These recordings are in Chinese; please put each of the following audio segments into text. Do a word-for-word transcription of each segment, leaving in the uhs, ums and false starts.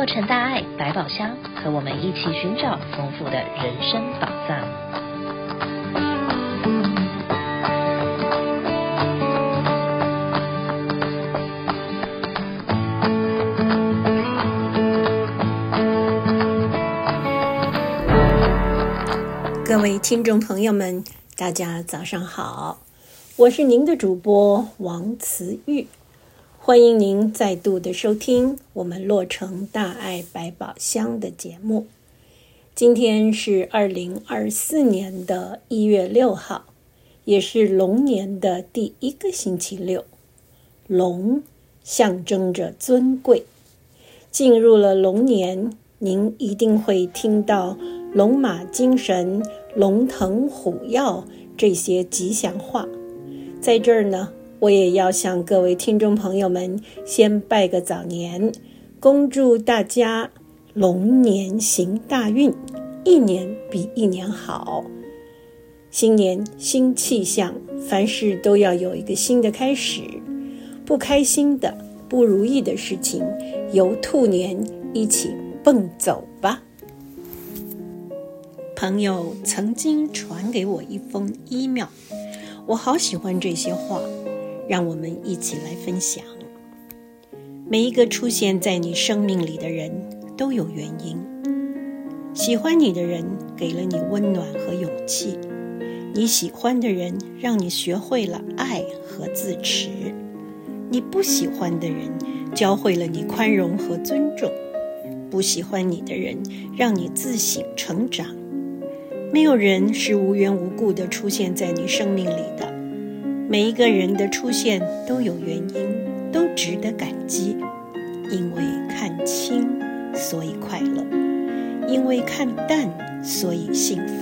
洛城大爱百宝箱，和我们一起寻找丰富的人生宝藏。各位听众朋友们，大家早上好，我是您的主播王慈玉，欢迎您再度的收听我们洛城大爱百宝箱的节目。今天是二零二四年的一月六号，也是龙年的第一个星期六。龙象征着尊贵，进入了龙年，您一定会听到龙马精神、龙腾虎跃这些吉祥话。在这儿呢，我也要向各位听众朋友们先拜个早年，恭祝大家龙年行大运，一年比一年好。新年新气象，凡事都要有一个新的开始，不开心的、不如意的事情，由兔年一起蹦走吧。朋友曾经传给我一封 email， 我好喜欢这些话，让我们一起来分享。每一个出现在你生命里的人都有原因，喜欢你的人给了你温暖和勇气，你喜欢的人让你学会了爱和自持，你不喜欢的人教会了你宽容和尊重，不喜欢你的人让你自省成长。没有人是无缘无故地出现在你生命里的，每一个人的出现都有原因，都值得感激。因为看清，所以快乐；因为看淡，所以幸福。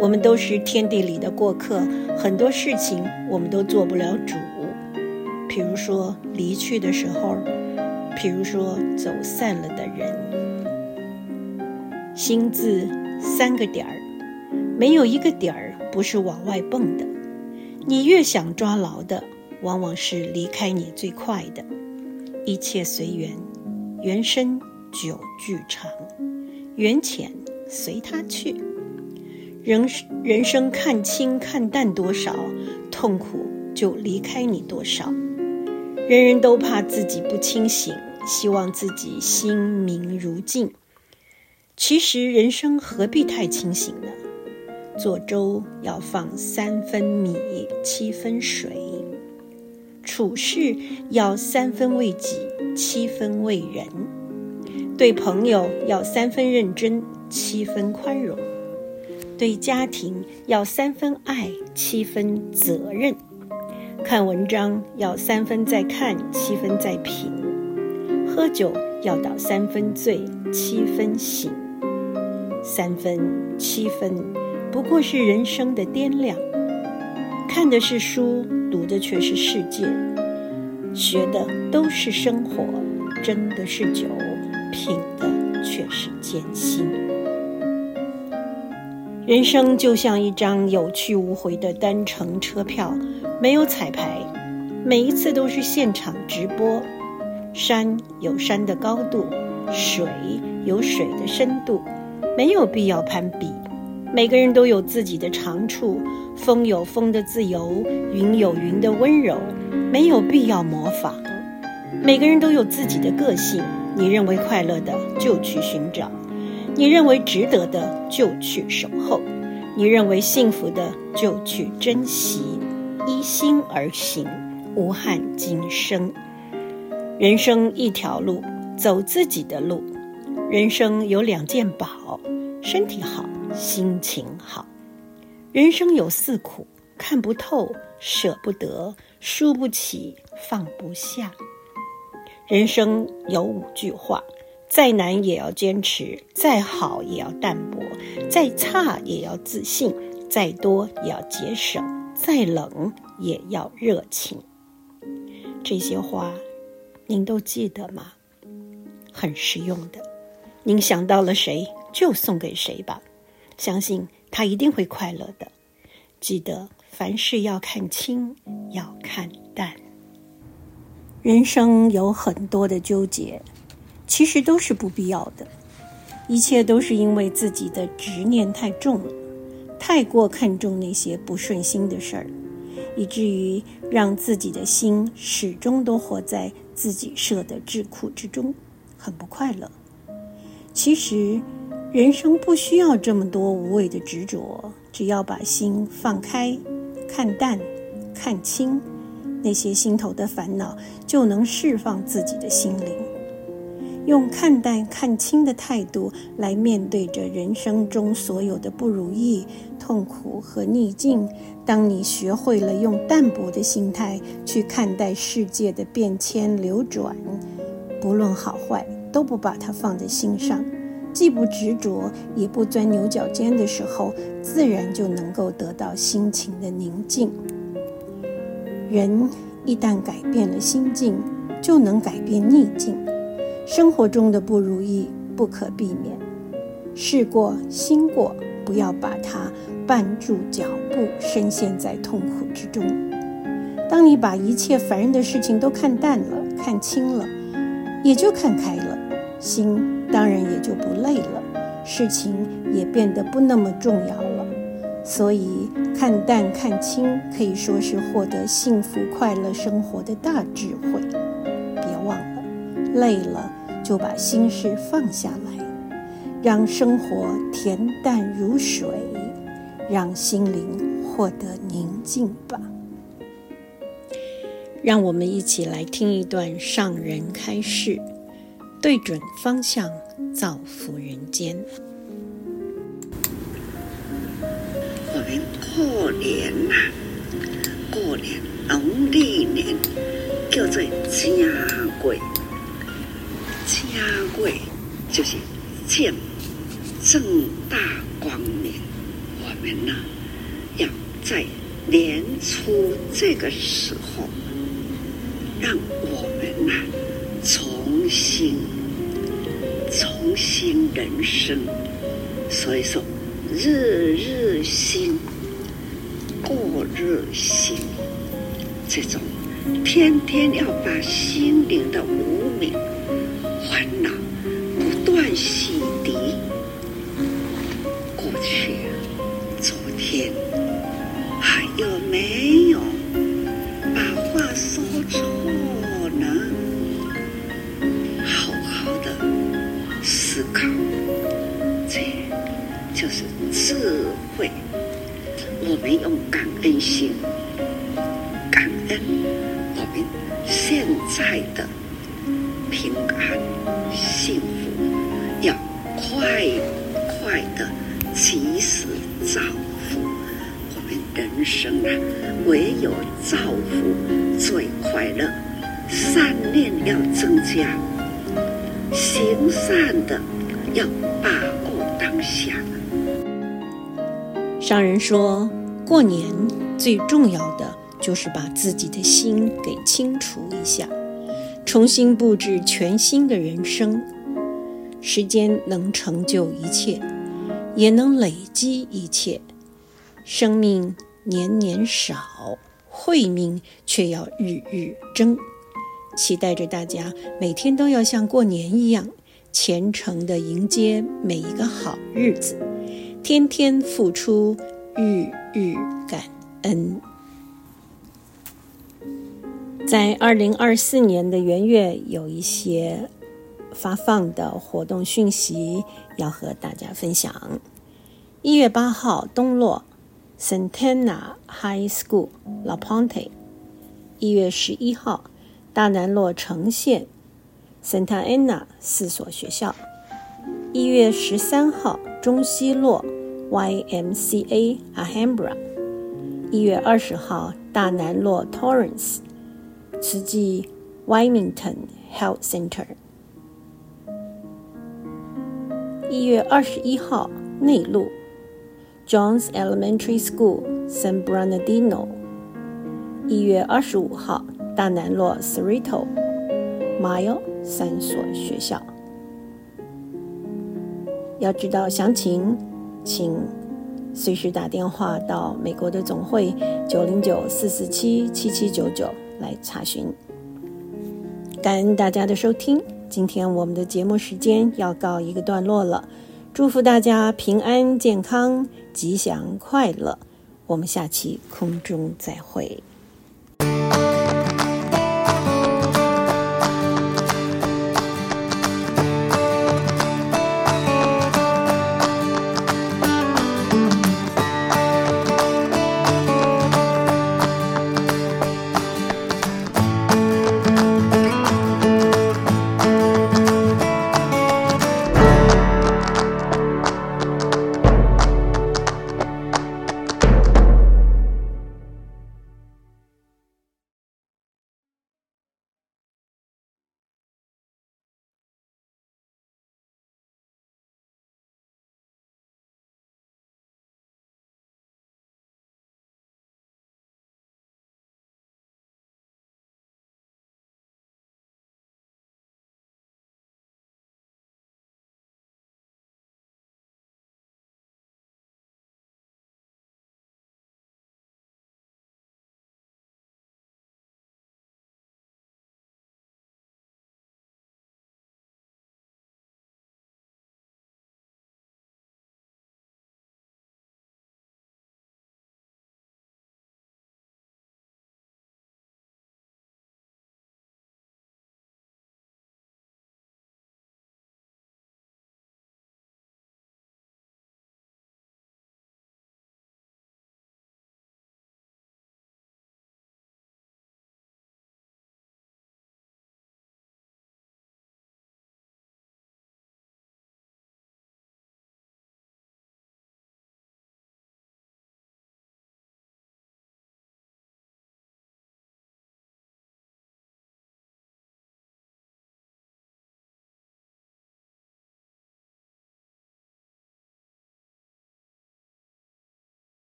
我们都是天地里的过客，很多事情我们都做不了主，比如说离去的时候，比如说走散了的人。心字三个点儿，没有一个点儿不是往外蹦的，你越想抓牢的，往往是离开你最快的。一切随缘，缘深久聚长，缘浅随它去。人人生看清看淡多少，痛苦就离开你多少。人人都怕自己不清醒，希望自己心明如镜。其实人生何必太清醒呢？做粥要放三分米，七分水；处事要三分为己，七分为人；对朋友要三分认真，七分宽容；对家庭要三分爱，七分责任；看文章要三分再看，七分再品；喝酒要倒三分醉，七分醒。三分七分不过是人生的掂量，看的是书，读的却是世界，学的都是生活，斟的是酒，品的却是艰辛。人生就像一张有去无回的单程车票，没有彩排，每一次都是现场直播。山有山的高度，水有水的深度，没有必要攀比。每个人都有自己的长处，风有风的自由，云有云的温柔，没有必要模仿。每个人都有自己的个性，你认为快乐的就去寻找，你认为值得的就去守候，你认为幸福的就去珍惜，依心而行，无憾今生。人生一条路，走自己的路。人生有两件宝，身体好，心情好。人生有四苦，看不透，舍不得，输不起，放不下。人生有五句话，再难也要坚持，再好也要淡泊，再差也要自信，再多也要节省，再冷也要热情。这些话您都记得吗？很实用的，您想到了谁就送给谁吧，相信他一定会快乐的。记得凡事要看清，要看淡。人生有很多的纠结，其实都是不必要的。一切都是因为自己的执念太重了，太过看重那些不顺心的事儿，以至于让自己的心始终都活在自己设的桎梏之中，很不快乐。其实人生不需要这么多无谓的执着，只要把心放开，看淡，看清那些心头的烦恼，就能释放自己的心灵。用看淡看清的态度来面对着人生中所有的不如意、痛苦和逆境。当你学会了用淡泊的心态去看待世界的变迁流转，不论好坏都不把它放在心上，既不执着也不钻牛角尖的时候，自然就能够得到心情的宁静。人一旦改变了心境，就能改变逆境。生活中的不如意不可避免，事过心过，不要把它绊住脚步，深陷在痛苦之中。当你把一切烦人的事情都看淡了，看清了，也就看开了，心当然也就不累了，事情也变得不那么重要了。所以看淡看清可以说是获得幸福快乐生活的大智慧。别忘了，累了就把心事放下来，让生活恬淡如水，让心灵获得宁静吧。让我们一起来听一段上人开示，对准方向，造福人间。我们过年啊，过年农历年叫做正月，正月就是正正大光明。我们呢、啊，要在年初这个时候，让我们呢、啊。重新重新人生，所以说日日新过日新，这种天天要把心灵的无明烦恼不断洗涤。过去昨天还有没有把话说错呢？思考，这就是智慧。我们用感恩心，感恩我们现在的平安幸福，要快快的及时造福。我们人生啊，唯有造福最快乐，善念要增加。行善的要把握当下。上人说，过年最重要的就是把自己的心给清除一下，重新布置全新的人生。时间能成就一切，也能累积一切。生命年年少，慧命却要日日增。期待着大家每天都要像过年一样，虔诚地迎接每一个好日子，天天付出，日日感恩。在二零二四年的元月，有一些发放的活动讯息要和大家分享。一月八号，东洛 Santana High School La Ponte。 一月十一号，大南洛城县 Santa Ana 四所学校。一月十三号，中西洛 Y M C A Alhambra。 一月二十号，大南洛 Torrance 慈济 Wymington Health Center。 一月二十一号，内陆 John's Elementary School San Bernardino。 一月二十五号，大南洛 Cerrito Mile 三所学校。要知道详情，请随时打电话到美国的总会 九零九四四七七七九九 来查询。感恩大家的收听，今天我们的节目时间要告一个段落了，祝福大家平安健康，吉祥快乐，我们下期空中再会。